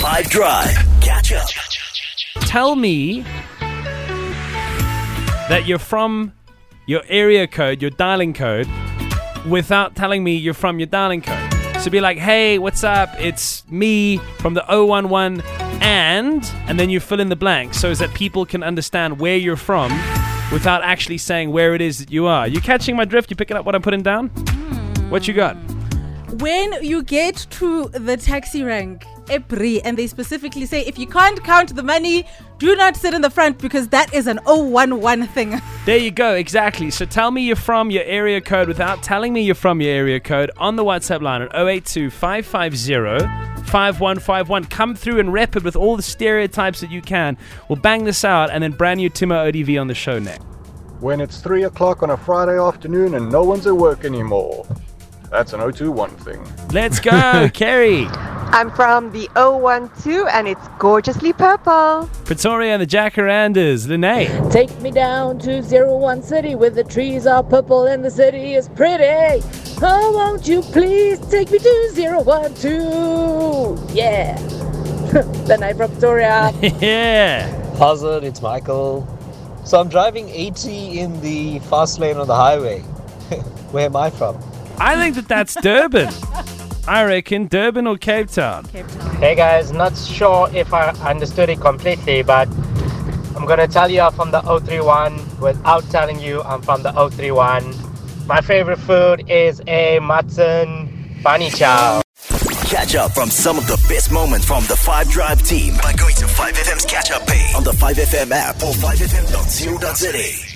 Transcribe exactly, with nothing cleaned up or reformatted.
five Drive. Catch up. Tell me that you're from your area code, your dialing code, without telling me you're from your dialing code. So be like, hey, what's up? It's me from the oh one one and... And then you fill in the blank so that people can understand where you're from without actually saying where it is that you are. You catching my drift? You picking up what I'm putting down? Mm. What you got? When you get to the taxi rank, and they specifically say, if you can't count the money, do not sit in the front because that is an oh one one thing. There you go, exactly. So tell me you're from your area code without telling me you're from your area code on the WhatsApp line at oh eight two, five five zero, five one five one. Come through and rep it with all the stereotypes that you can. We'll bang this out and then brand new Timo O D V on the show next. When it's three o'clock on a Friday afternoon and no one's at work anymore. That's an oh two one thing. Let's go, Kerry. I'm from the oh one two and it's gorgeously purple. Pretoria and the Jacarandas. Lene. Take me down to zero one City where the trees are purple and the city is pretty. Oh, won't you please take me to zero one two? Yeah. Lene from Pretoria. Yeah. How's it? It's Michael. So I'm driving eighty in the fast lane on the highway. Where am I from? I think that that's Durban. I reckon Durban or Cape Town. Cape Town. Hey guys, not sure if I understood it completely, but I'm going to tell you I'm from the oh three one without telling you I'm from the oh three one. My favorite food is a mutton bunny chow. Catch up from some of the best moments from the five Drive team by going to five F M's catch up page on the five F M app or five F M dot co dot za.